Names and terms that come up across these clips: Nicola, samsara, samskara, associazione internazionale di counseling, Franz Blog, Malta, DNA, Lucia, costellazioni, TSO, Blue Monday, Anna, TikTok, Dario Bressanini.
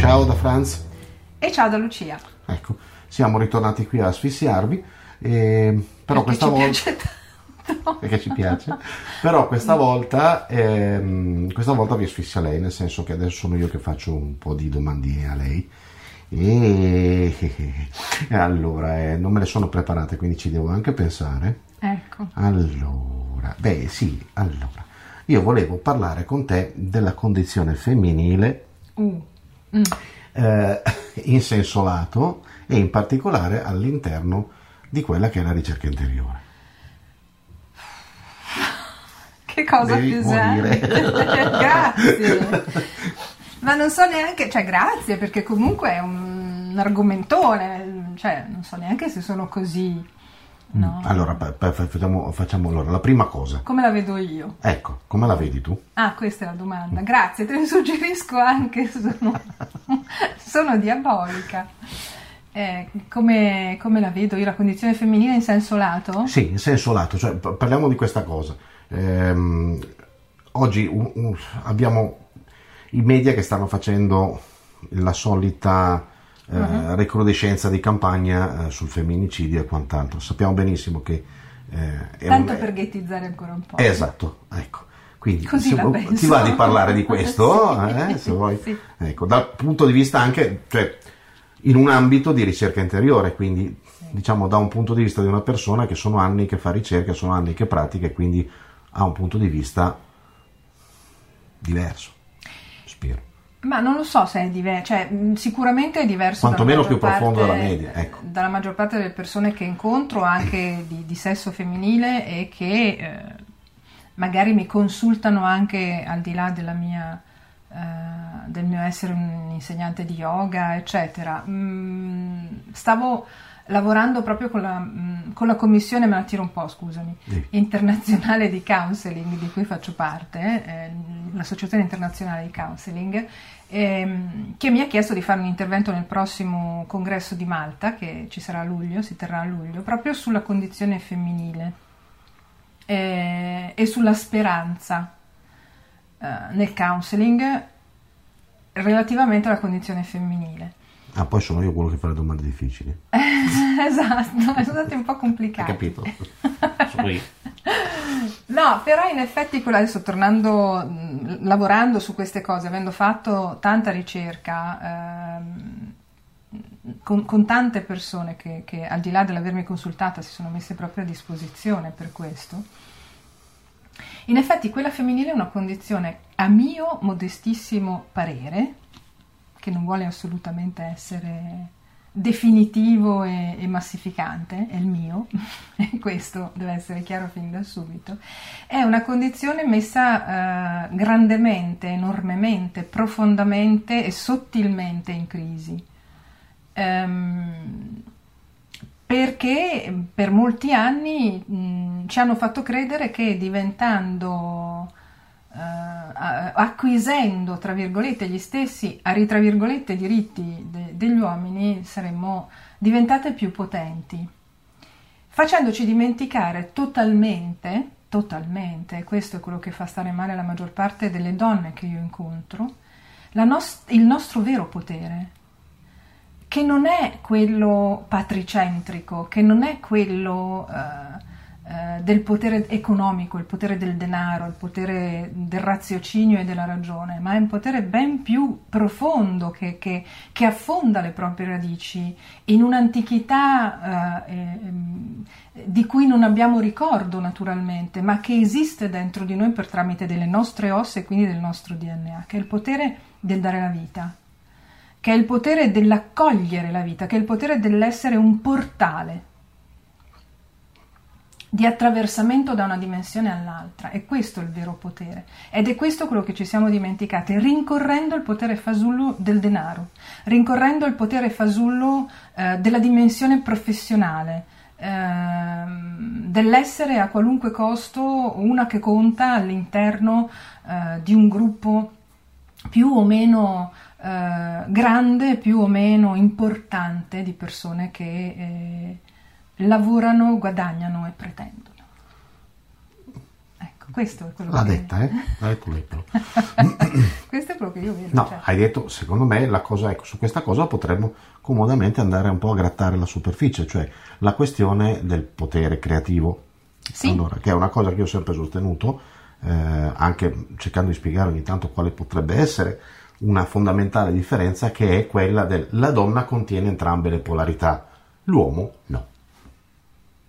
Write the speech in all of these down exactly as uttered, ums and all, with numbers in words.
Ciao da Franz. E ciao da Lucia. Ecco, siamo ritornati qui a asfissiarvi, eh, però perché questa volta... Piace tanto. Perché ci piace. Però questa volta, eh, questa volta vi asfissia lei, nel senso che adesso sono io che faccio un po' di domandine a lei. E allora, eh, non me le sono preparate, quindi ci devo anche pensare. Ecco. Allora, beh sì, allora, io volevo parlare con te della condizione femminile uh. mm. eh, in senso lato e in particolare all'interno di quella che è la ricerca interiore. Che cosa più serve? Grazie. Ma non so neanche, cioè grazie, perché comunque è un argomentone, cioè non so neanche se sono così, no? Allora, facciamo, facciamo allora la prima cosa. Come la vedo io? Ecco, come la vedi tu? Ah, questa è la domanda, grazie, te ne suggerisco anche, sono, sono diabolica. Eh, come, come la vedo io la condizione femminile in senso lato? Sì, in senso lato, cioè parliamo di questa cosa. Ehm, oggi uh, uh, abbiamo... i media che stanno facendo la solita eh, uh-huh. recrudescenza di campagna eh, sul femminicidio e quant'altro. Sappiamo benissimo che... Eh, Tanto un... per ghettizzare ancora un po'. Esatto, ecco. Quindi così la penso. Ti va di parlare di questo? Sì. Eh, se vuoi. Sì. Ecco, dal punto di vista anche, cioè, in un ambito di ricerca interiore, quindi sì. diciamo da un punto di vista di una persona che sono anni che fa ricerca, sono anni che pratica e quindi ha un punto di vista diverso. Ma non lo so se è diverso, cioè sicuramente è diverso. Quantomeno più profondo della media, ecco. Dalla maggior parte delle persone che incontro, anche di, di sesso femminile, e che eh, magari mi consultano anche al di là della mia, eh, del mio essere un insegnante di yoga, eccetera. Mm, stavo lavorando proprio con la, con la commissione, me la tiro un po', scusami, sì. internazionale di counseling, di cui faccio parte, eh, l'associazione internazionale di counseling, ehm, che mi ha chiesto di fare un intervento nel prossimo congresso di Malta, che ci sarà a luglio, si terrà a luglio, proprio sulla condizione femminile eh, e sulla speranza eh, nel counseling relativamente alla condizione femminile. Ah, poi sono io quello che fa le domande difficili. Esatto, sono state un po' complicate. Hai capito? Sono io. No, però in effetti quella, adesso tornando, lavorando su queste cose, avendo fatto tanta ricerca ehm, con, con tante persone che, che al di là dell'avermi consultata si sono messe proprio a disposizione per questo, in effetti quella femminile è una condizione, a mio modestissimo parere, che non vuole assolutamente essere definitivo e, e massificante, è il mio, questo deve essere chiaro fin da subito, è una condizione messa eh, grandemente, enormemente, profondamente e sottilmente in crisi, ehm, perché per molti anni mh, ci hanno fatto credere che diventando... Uh, acquisendo tra virgolette gli stessi tra virgolette diritti de degli uomini saremmo diventate più potenti, facendoci dimenticare totalmente totalmente, questo è quello che fa stare male la maggior parte delle donne che io incontro, la nos il nostro vero potere, che non è quello patricentrico, che non è quello uh, del potere economico, il potere del denaro, il potere del raziocinio e della ragione, ma è un potere ben più profondo che, che, che affonda le proprie radici in un'antichità eh, eh, di cui non abbiamo ricordo naturalmente, ma che esiste dentro di noi per tramite delle nostre ossa e quindi del nostro D N A, che è il potere del dare la vita, che è il potere dell'accogliere la vita, che è il potere dell'essere un portale di attraversamento da una dimensione all'altra. E questo è il vero potere, ed è questo quello che ci siamo dimenticati, rincorrendo il potere fasullo del denaro, rincorrendo il potere fasullo eh, della dimensione professionale, eh, dell'essere a qualunque costo una che conta all'interno eh, di un gruppo più o meno eh, grande, più o meno importante di persone che... Eh, lavorano, guadagnano e pretendono. Ecco, questo è quello. L'ha detta, eh? L'ha detto lei però. Questo è quello che io vedo. No, cioè. Hai detto, secondo me, la cosa, ecco, su questa cosa potremmo comodamente andare un po' a grattare la superficie, cioè la questione del potere creativo. Sì. Allora, che è una cosa che io ho sempre sostenuto, eh, anche cercando di spiegare ogni tanto quale potrebbe essere una fondamentale differenza, che è quella del la donna contiene entrambe le polarità, l'uomo no.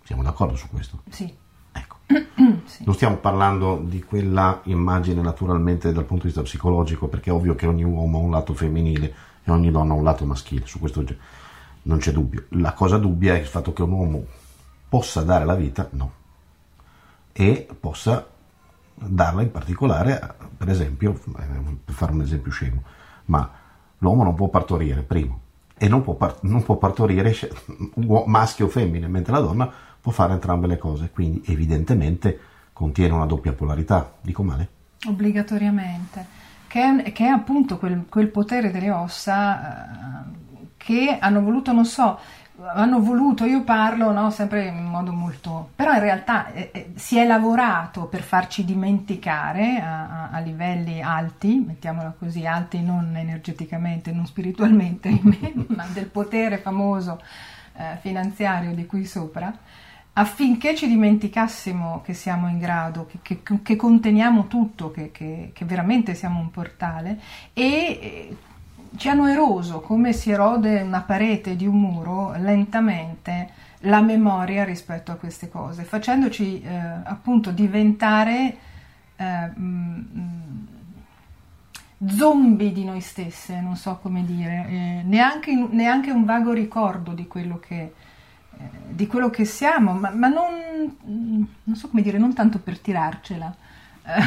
Siamo d'accordo su questo? Sì. Ecco. Sì. Non stiamo parlando di quella immagine naturalmente dal punto di vista psicologico, perché è ovvio che ogni uomo ha un lato femminile e ogni donna ha un lato maschile, su questo non c'è dubbio. La cosa dubbia è il fatto che un uomo possa dare la vita, no, e possa darla in particolare, per esempio, per fare un esempio scemo, ma l'uomo non può partorire, primo, e non può, par- non può partorire maschio o femmine, mentre la donna può fare entrambe le cose, quindi evidentemente contiene una doppia polarità, dico male? Obbligatoriamente, che è, che è appunto quel, quel potere delle ossa che hanno voluto, non so, hanno voluto, io parlo, no, sempre in modo molto, però in realtà eh, si è lavorato per farci dimenticare a, a, a livelli alti, mettiamola così, alti non energeticamente, non spiritualmente, ma del potere famoso eh, finanziario di qui sopra, affinché ci dimenticassimo che siamo in grado, che, che, che conteniamo tutto, che, che, che veramente siamo un portale, e ci hanno eroso, come si erode una parete di un muro, lentamente la memoria rispetto a queste cose, facendoci eh, appunto diventare eh, mh, zombie di noi stesse, non so come dire, eh, neanche, neanche un vago ricordo di quello che, eh, di quello che siamo, ma, ma non, non so come dire, non tanto per tirarcela,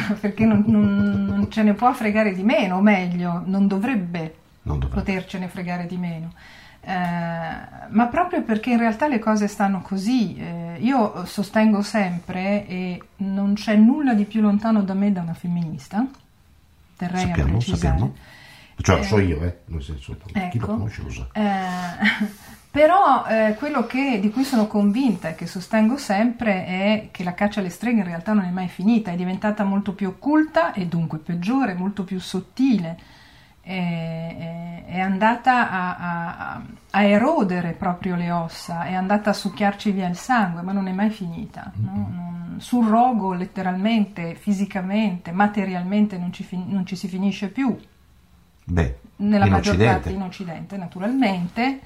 eh, perché non, non, non ce ne può fregare di meno, o meglio, non dovrebbe. Non potercene fregare di meno, eh, ma proprio perché in realtà le cose stanno così, eh, io sostengo sempre, e non c'è nulla di più lontano da me da una femminista, terrei sappiamo, a precisare sappiamo. Cioè eh, so io, eh, nel senso, ecco, chi lo conosce lo sa. Eh, però eh, quello che, di cui sono convinta e che sostengo sempre è che la caccia alle streghe in realtà non è mai finita, è diventata molto più occulta e dunque peggiore, molto più sottile, è andata a, a, a erodere proprio le ossa, è andata a succhiarci via il sangue, ma non è mai finita, no? Sul rogo letteralmente, fisicamente, materialmente non ci, non ci si finisce più. Beh, nella maggior Occidente. Parte in Occidente, naturalmente,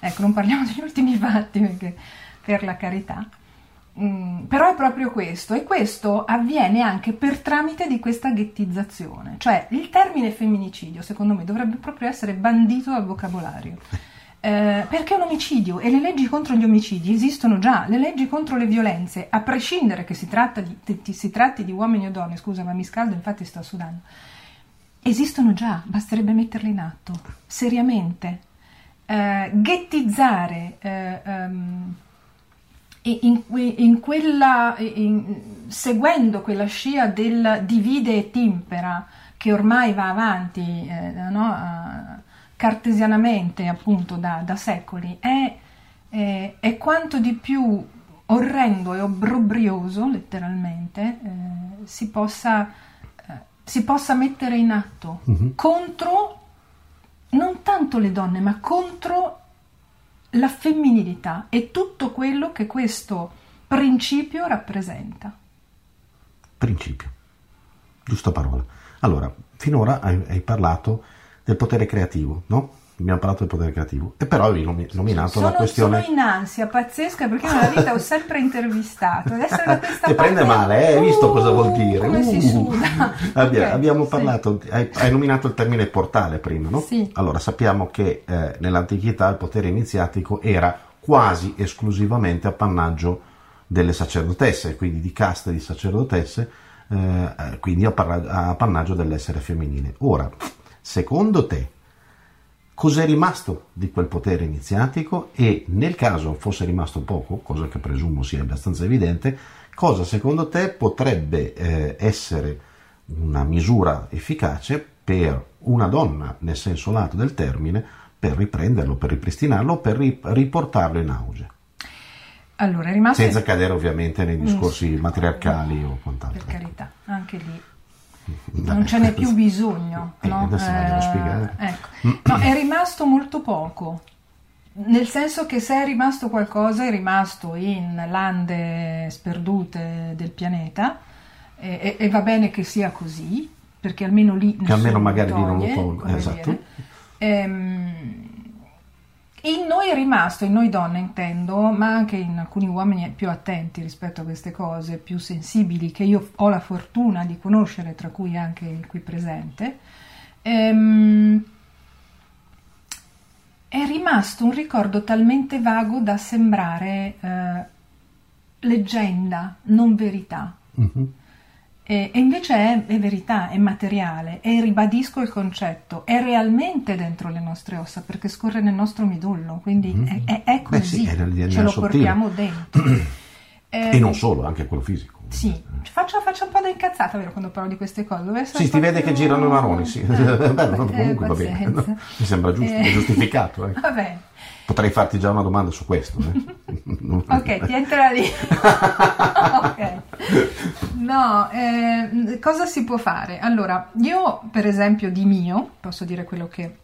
ecco, non parliamo degli ultimi fatti, perché, per la carità. Mm, però è proprio questo, e questo avviene anche per tramite di questa ghettizzazione, cioè il termine femminicidio secondo me dovrebbe proprio essere bandito dal vocabolario, eh, perché è un omicidio e le leggi contro gli omicidi esistono già, le leggi contro le violenze, a prescindere che si, tratta di, di, di, si tratti di uomini o donne, scusa ma mi scaldo, infatti sto sudando, esistono già, basterebbe metterle in atto, seriamente. Eh, ghettizzare... Eh, um, In, in quella, in, seguendo quella scia del divide e timpera che ormai va avanti eh, no? cartesianamente appunto da, da secoli, è, è, è quanto di più orrendo e obbrobrioso letteralmente eh, si, possa, eh, si possa mettere in atto mm-hmm. contro non tanto le donne ma contro la femminilità e tutto quello che questo principio rappresenta. Principio, giusta parola. Allora, finora hai, hai parlato del potere creativo, no? Abbiamo parlato del potere creativo, e però hai nominato sono, la questione... Sono in ansia pazzesca perché nella vita ho sempre intervistato. Adesso da questa parte... prende male, hai eh? uh, visto cosa vuol dire? Come uh, si suda. Abbiamo, okay, abbiamo sì. parlato, hai, hai nominato il termine portale prima, no? Sì. Allora, sappiamo che eh, nell'antichità il potere iniziatico era quasi esclusivamente appannaggio delle sacerdotesse, quindi di caste di sacerdotesse, eh, quindi appannaggio dell'essere femminile. Ora, secondo te, cos'è rimasto di quel potere iniziatico e, nel caso fosse rimasto poco, cosa che presumo sia abbastanza evidente, cosa secondo te potrebbe eh, essere una misura efficace per una donna, nel senso lato del termine, per riprenderlo, per ripristinarlo, per ri- riportarlo in auge? Allora, è rimasto... senza cadere ovviamente nei discorsi so, matriarcali o quant'altro. Per carità, anche lì. non ce n'è più bisogno, no? Eh, eh, ecco. No, è rimasto molto poco, nel senso che se è rimasto qualcosa è rimasto in lande sperdute del pianeta, e, e, e va bene che sia così, perché almeno lì che almeno magari toglie, lì non lo toglie, esatto. Ehm, in noi è rimasto, in noi donne intendo, ma anche in alcuni uomini più attenti rispetto a queste cose, più sensibili, che io ho la fortuna di conoscere, tra cui anche il qui presente, ehm, è rimasto un ricordo talmente vago da sembrare eh, leggenda, non verità. Uh-huh. E invece è, è verità, è materiale, e ribadisco il concetto, è realmente dentro le nostre ossa, perché scorre nel nostro midollo, quindi mm-hmm. è, è così, beh, sì, ce lo sottile. Portiamo dentro. eh, e non solo, anche quello fisico. Sì, faccio, faccio un po' da incazzata, vero, quando parlo di queste cose. Dove sì, ti vede più... che girano i maroni, sì. Eh, Bello, comunque eh, va bene, no? Mi sembra giusto, eh. è giustificato. Eh. Va bene. Potrei farti già una domanda su questo. Eh? Ok, ti entra lì. Okay. No, eh, cosa si può fare? Allora, io per esempio di mio, posso dire quello che,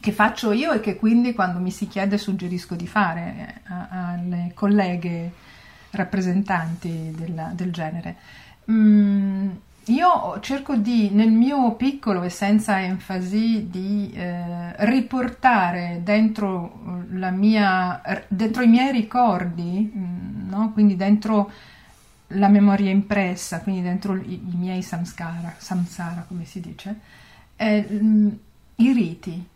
che faccio io e che quindi quando mi si chiede suggerisco di fare a, alle colleghe rappresentanti della, del genere. Mm, io cerco di, nel mio piccolo e senza enfasi, di eh, riportare dentro la mia, dentro i miei ricordi, mm, no? Quindi dentro la memoria impressa, quindi dentro i, i miei samskara, samsara come si dice, eh, i riti,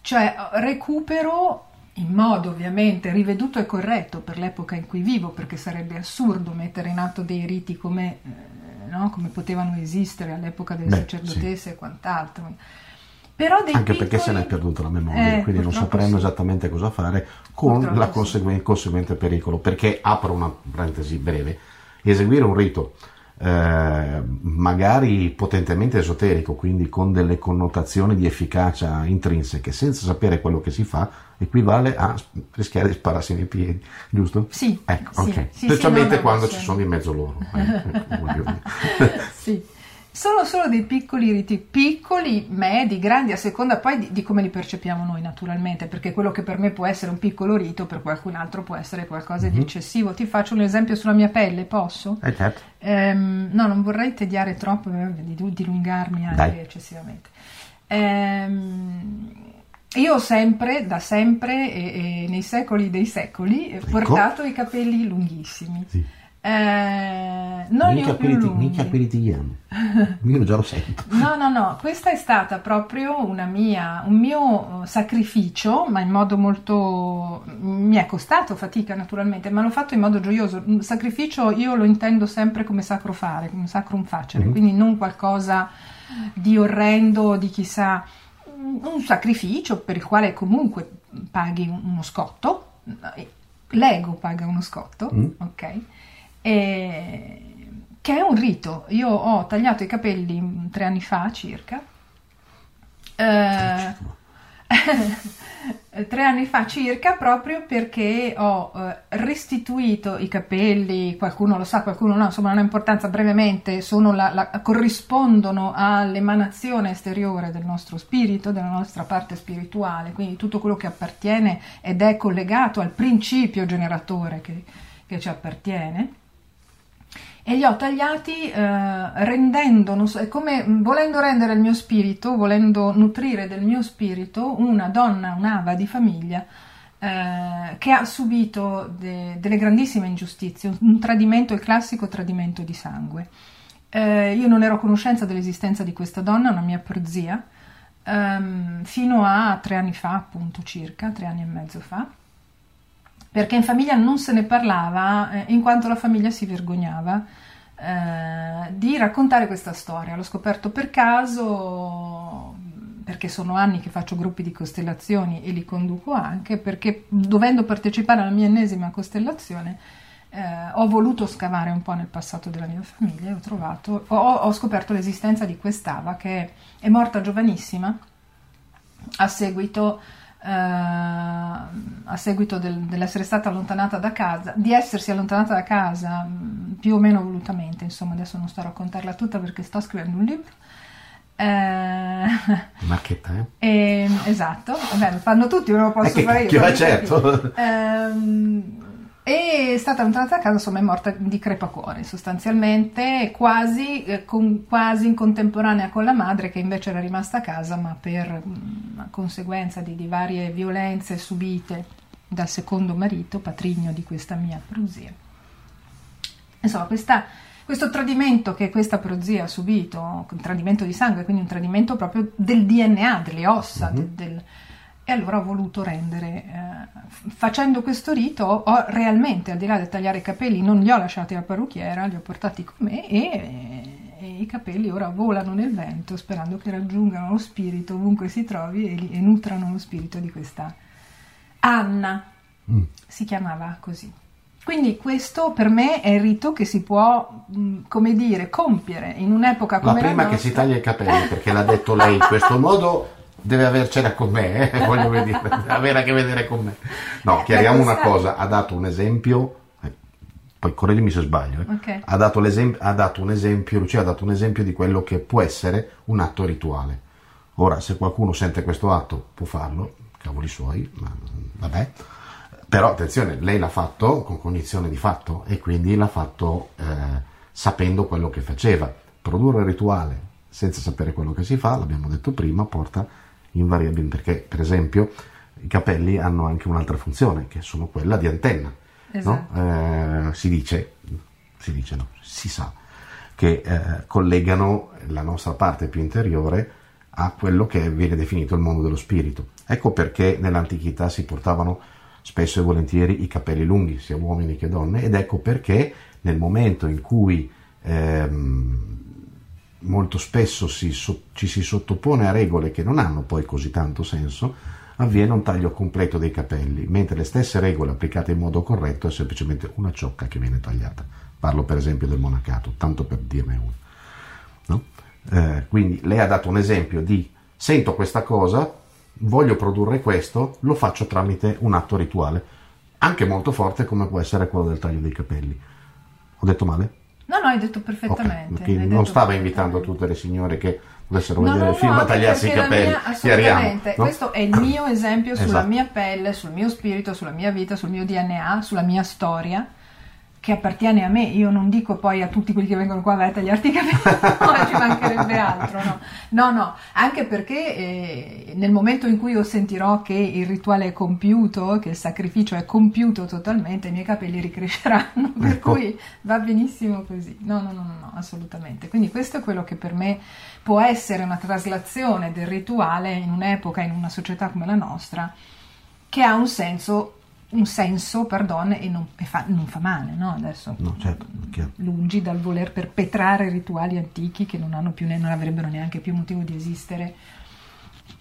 cioè recupero in modo ovviamente riveduto e corretto per l'epoca in cui vivo, perché sarebbe assurdo mettere in atto dei riti come, eh, no? Come potevano esistere all'epoca delle Beh, sacerdotesse sì. e quant'altro. Però dei anche piccoli... perché se ne è perduta la memoria, eh, quindi non sapremo sì. esattamente cosa fare con la conseguen- il conseguente pericolo, perché apro una parentesi breve. Eseguire un rito eh, magari potentemente esoterico, quindi con delle connotazioni di efficacia intrinseche, senza sapere quello che si fa, equivale a rischiare di spararsi nei piedi, giusto? Sì, ecco, sì, okay. sì specialmente sì, quando ci sono in mezzo loro. Eh, sì. Sono solo dei piccoli riti, piccoli, medi, grandi, a seconda poi di, di come li percepiamo noi naturalmente, perché quello che per me può essere un piccolo rito, per qualcun altro può essere qualcosa mm-hmm. di eccessivo. Ti faccio un esempio sulla mia pelle, posso? Eh certo. Ehm, no, non vorrei tediare troppo, dilungarmi anche Dai. eccessivamente. Ehm, io ho sempre, da sempre e, e nei secoli dei secoli, ecco. portato i capelli lunghissimi. Sì. Eh, non mica li ho più quelli, lunghi. Mica quelli ti chiamo. Io già lo sento. No, no, no, questa è stata proprio una mia, un mio sacrificio, ma in modo molto... mi è costato fatica naturalmente, ma l'ho fatto in modo gioioso. Un sacrificio io lo intendo sempre come sacro fare, come sacrum facere, mm-hmm. quindi non qualcosa di orrendo, di chissà, un sacrificio per il quale comunque paghi uno scotto, l'ego paga uno scotto, mm. ok? E... che è un rito. Io ho tagliato i capelli tre anni fa circa eh... tre anni fa circa proprio perché ho restituito i capelli, qualcuno lo sa, qualcuno no, insomma non ha importanza, brevemente sono la, la... corrispondono all'emanazione esteriore del nostro spirito, della nostra parte spirituale, quindi tutto quello che appartiene ed è collegato al principio generatore che, che ci appartiene. E li ho tagliati eh, rendendo, non so, è come volendo rendere il mio spirito, volendo nutrire del mio spirito una donna, un'ava di famiglia eh, che ha subito de, delle grandissime ingiustizie, un tradimento, il classico tradimento di sangue. Eh, io non ero a conoscenza dell'esistenza di questa donna, una mia prozia, ehm, fino a tre anni fa, appunto circa, tre anni e mezzo fa, perché in famiglia non se ne parlava, in quanto la famiglia si vergognava eh, di raccontare questa storia. L'ho scoperto per caso, perché sono anni che faccio gruppi di costellazioni e li conduco anche, perché dovendo partecipare alla mia ennesima costellazione eh, ho voluto scavare un po' nel passato della mia famiglia e ho trovato, ho, ho scoperto l'esistenza di quest'ava che è morta giovanissima a seguito eh, a seguito del, dell'essere stata allontanata da casa, di essersi allontanata da casa più o meno volutamente, insomma adesso non sto a raccontarla tutta perché sto scrivendo un libro. Eh, Marchetta, eh? E, esatto, vabbè, lo fanno tutti, non lo posso eh, fare io. Che, certo. Ehm, è stata allontanata da casa, insomma è morta di crepacuore sostanzialmente, quasi, eh, con, quasi in contemporanea con la madre, che invece era rimasta a casa ma per mh, conseguenza di, di varie violenze subite dal secondo marito, patrigno di questa mia prozia. Insomma, questa, questo tradimento che questa prozia ha subito, un tradimento di sangue, quindi un tradimento proprio del D N A, delle ossa, mm-hmm. del, del E allora ho voluto rendere, eh, facendo questo rito, ho, ho realmente, al di là del tagliare i capelli, non li ho lasciati alla parrucchiera, li ho portati con me e, e i capelli ora volano nel vento, sperando che raggiungano lo spirito ovunque si trovi e, e nutrano lo spirito di questa Anna, mm. si chiamava così. Quindi questo per me è il rito che si può, come dire, compiere in un'epoca come la prima la nostra. Che si taglia i capelli, perché l'ha detto lei in questo modo... Deve avercela con me, eh? Voglio vedere, avere a che vedere con me. No, chiariamo una cosa, ha dato un esempio, eh, poi correggimi se sbaglio, eh. Okay. ha, dato ha dato un esempio, Lucia ha dato un esempio di quello che può essere un atto rituale. Ora, se qualcuno sente questo atto, può farlo, cavoli suoi, ma vabbè. Però, attenzione, lei l'ha fatto con cognizione di fatto e quindi l'ha fatto eh, sapendo quello che faceva. Produrre rituale senza sapere quello che si fa, l'abbiamo detto prima, porta... invariabili, perché per esempio i capelli hanno anche un'altra funzione che sono quella di antenna, esatto. no? eh, si dice si dice no, si sa che eh, collegano la nostra parte più interiore a quello che viene definito il mondo dello spirito. Ecco perché nell'antichità si portavano spesso e volentieri i capelli lunghi, sia uomini che donne, ed ecco perché nel momento in cui ehm, molto spesso si so, ci si sottopone a regole che non hanno poi così tanto senso, avviene un taglio completo dei capelli, mentre le stesse regole applicate in modo corretto è semplicemente una ciocca che viene tagliata. Parlo per esempio del monacato, tanto per dirne uno. No? Eh, quindi lei ha dato un esempio di sento questa cosa, voglio produrre questo, lo faccio tramite un atto rituale, anche molto forte come può essere quello del taglio dei capelli. Ho detto male? No, no, hai detto perfettamente. Okay, hai non detto stava perfettamente. Invitando tutte le signore che dovessero no, vedere no, il film no, a tagliarsi i capelli. Mia, assolutamente, no? Questo è il mio esempio sulla esatto. mia pelle, sul mio spirito, sulla mia vita, sul mio D N A, sulla mia storia, che appartiene a me. Io non dico poi a tutti quelli che vengono qua, vai a tagliarti i capelli, no, ci mancherebbe altro. No, no, no. Anche perché eh, nel momento in cui io sentirò che il rituale è compiuto, che il sacrificio è compiuto totalmente, i miei capelli ricresceranno, per ecco. cui va benissimo così. No, no, no, no, no, assolutamente. Quindi questo è quello che per me può essere una traslazione del rituale in un'epoca, in una società come la nostra, che ha un senso un senso, pardon, e, non, e fa, non fa male, no? Adesso no, certo, lungi dal voler perpetrare rituali antichi che non hanno più, non avrebbero neanche più motivo di esistere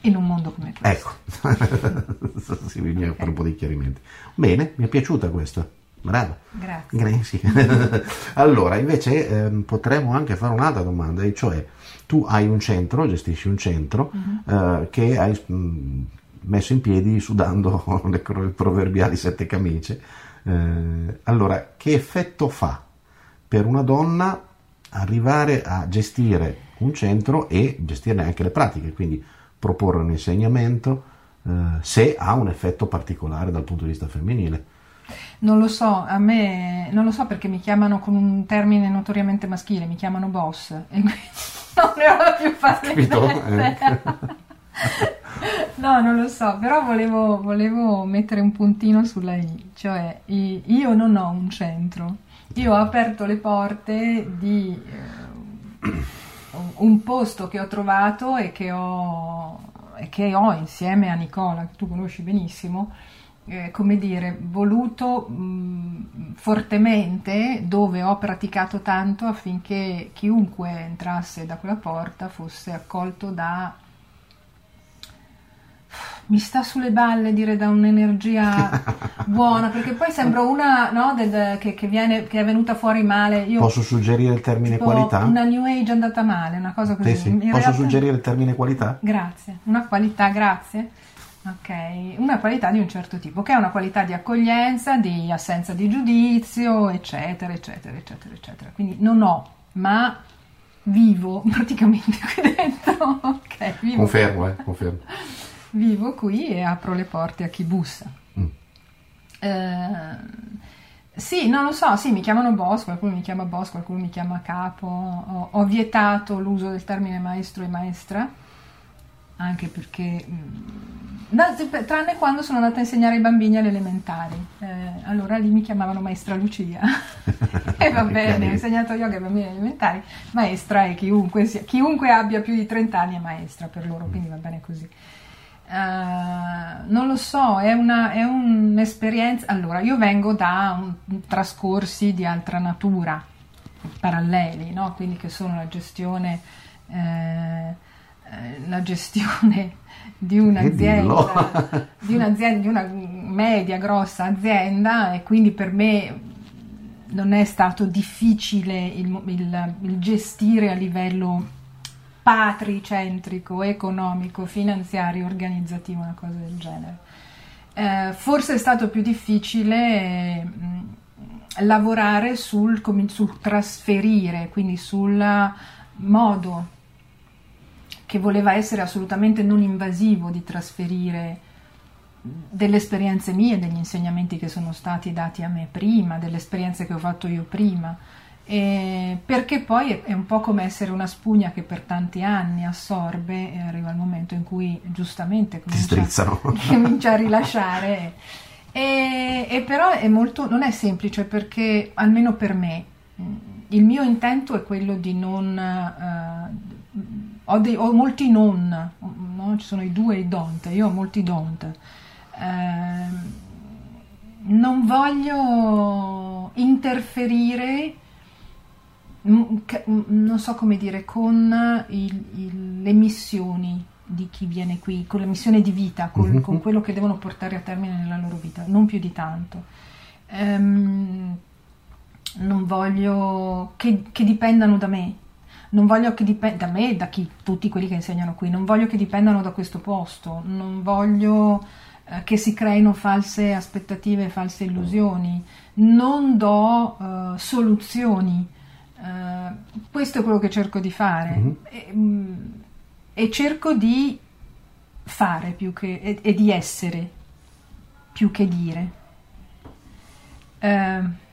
in un mondo come questo. Ecco, si bisogna fare un po' di chiarimenti. Bene, mi è piaciuta questa, brava. Grazie. Grazie. Allora, invece eh, potremmo anche fare un'altra domanda, e cioè tu hai un centro, gestisci un centro mm-hmm. eh, che hai... Mh, messo in piedi sudando le proverbiali sette camicie. Eh, allora, che effetto fa per una donna arrivare a gestire un centro e gestirne anche le pratiche, quindi proporre un insegnamento, eh, se ha un effetto particolare dal punto di vista femminile? Non lo so, a me non lo so perché mi chiamano con un termine notoriamente maschile, mi chiamano boss e quindi non ne ho più fatto. No, non lo so, però volevo, volevo mettere un puntino sulla I, cioè io non ho un centro, io ho aperto le porte di eh, un posto che ho trovato e che ho, e che ho insieme a Nicola, che tu conosci benissimo, eh, come dire, voluto mh, fortemente, dove ho praticato tanto affinché chiunque entrasse da quella porta fosse accolto da... mi sta sulle balle dire da un'energia buona, perché poi sembro una no, del, che, che, viene, che è venuta fuori male. Io, posso suggerire il termine tipo, qualità? Una new age andata male, una cosa così. Sì, sì. Posso realtà... suggerire il termine qualità? Grazie, una qualità, grazie. Ok, una qualità di un certo tipo, che è una qualità di accoglienza, di assenza di giudizio, eccetera, eccetera, eccetera, eccetera. Quindi non ho, ma vivo praticamente qui dentro. Okay, vivo confermo, qui. Eh, confermo. Vivo qui e apro le porte a chi bussa. Mm. Eh, sì, non lo so, sì, mi chiamano boss, qualcuno mi chiama boss, qualcuno mi chiama capo. Ho, ho vietato l'uso del termine maestro e maestra, anche perché... Mh, Da, tranne quando sono andata a insegnare ai bambini alle elementari, eh, allora lì mi chiamavano maestra Lucia e va bene, ho insegnato yoga ai bambini elementari, maestra è chiunque sia, chiunque abbia più di trenta anni è maestra per loro, quindi va bene così. Uh, non lo so, è una, è un'esperienza. Allora, io vengo da un, un trascorsi di altra natura paralleli, no? Quindi che sono la gestione eh, la gestione di un'azienda, di un'azienda, di una media grossa azienda, e quindi per me non è stato difficile il, il, il gestire a livello patricentrico, economico, finanziario, organizzativo, una cosa del genere. Eh, forse è stato più difficile mh, lavorare sul, sul trasferire, quindi sul modo che voleva essere assolutamente non invasivo di trasferire delle esperienze mie, degli insegnamenti che sono stati dati a me prima, delle esperienze che ho fatto io prima, e perché poi è un po' come essere una spugna che per tanti anni assorbe e arriva il momento in cui giustamente comincia, comincia a rilasciare. E, e però è molto, non è semplice, perché almeno per me il mio intento è quello di non... Uh, Ho, dei, ho molti non, no? Ci sono i due e i don't, io ho molti don't. Eh, non voglio interferire, non so come dire, con il, il, le missioni di chi viene qui, con la missione di vita, con, mm-hmm. con quello che devono portare a termine nella loro vita, non più di tanto. Eh, non voglio che, che dipendano da me. Non voglio che dipendano da me e da chi, tutti quelli che insegnano qui, non voglio che dipendano da questo posto, non voglio eh, che si creino false aspettative, false illusioni, non do eh, soluzioni, eh, questo è quello che cerco di fare, mm-hmm. e, mh, e cerco di fare più che, e, e di essere più che dire. Eh,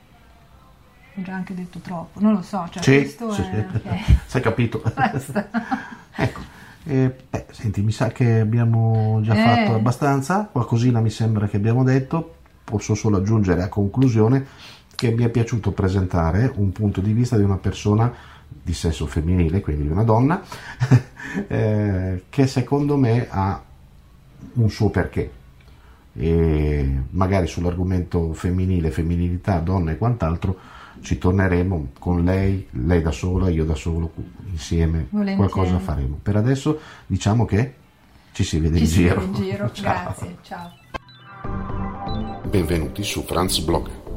Ho già anche detto troppo, non lo so, cioè sì, questo sì, è... Sì, okay. S'è capito. Ecco, eh, beh, senti, mi sa che abbiamo già eh. fatto abbastanza, qualcosina mi sembra che abbiamo detto, posso solo aggiungere a conclusione che mi è piaciuto presentare un punto di vista di una persona di sesso femminile, quindi di una donna, eh, che secondo me ha un suo perché, e magari sull'argomento femminile, femminilità, donna e quant'altro, ci torneremo con lei, lei da sola, io da solo, insieme. Volentieri. Qualcosa faremo. Per adesso diciamo che ci si vede ci in si giro. Vede in giro. Ciao. Grazie, ciao. Benvenuti su Franz Blog,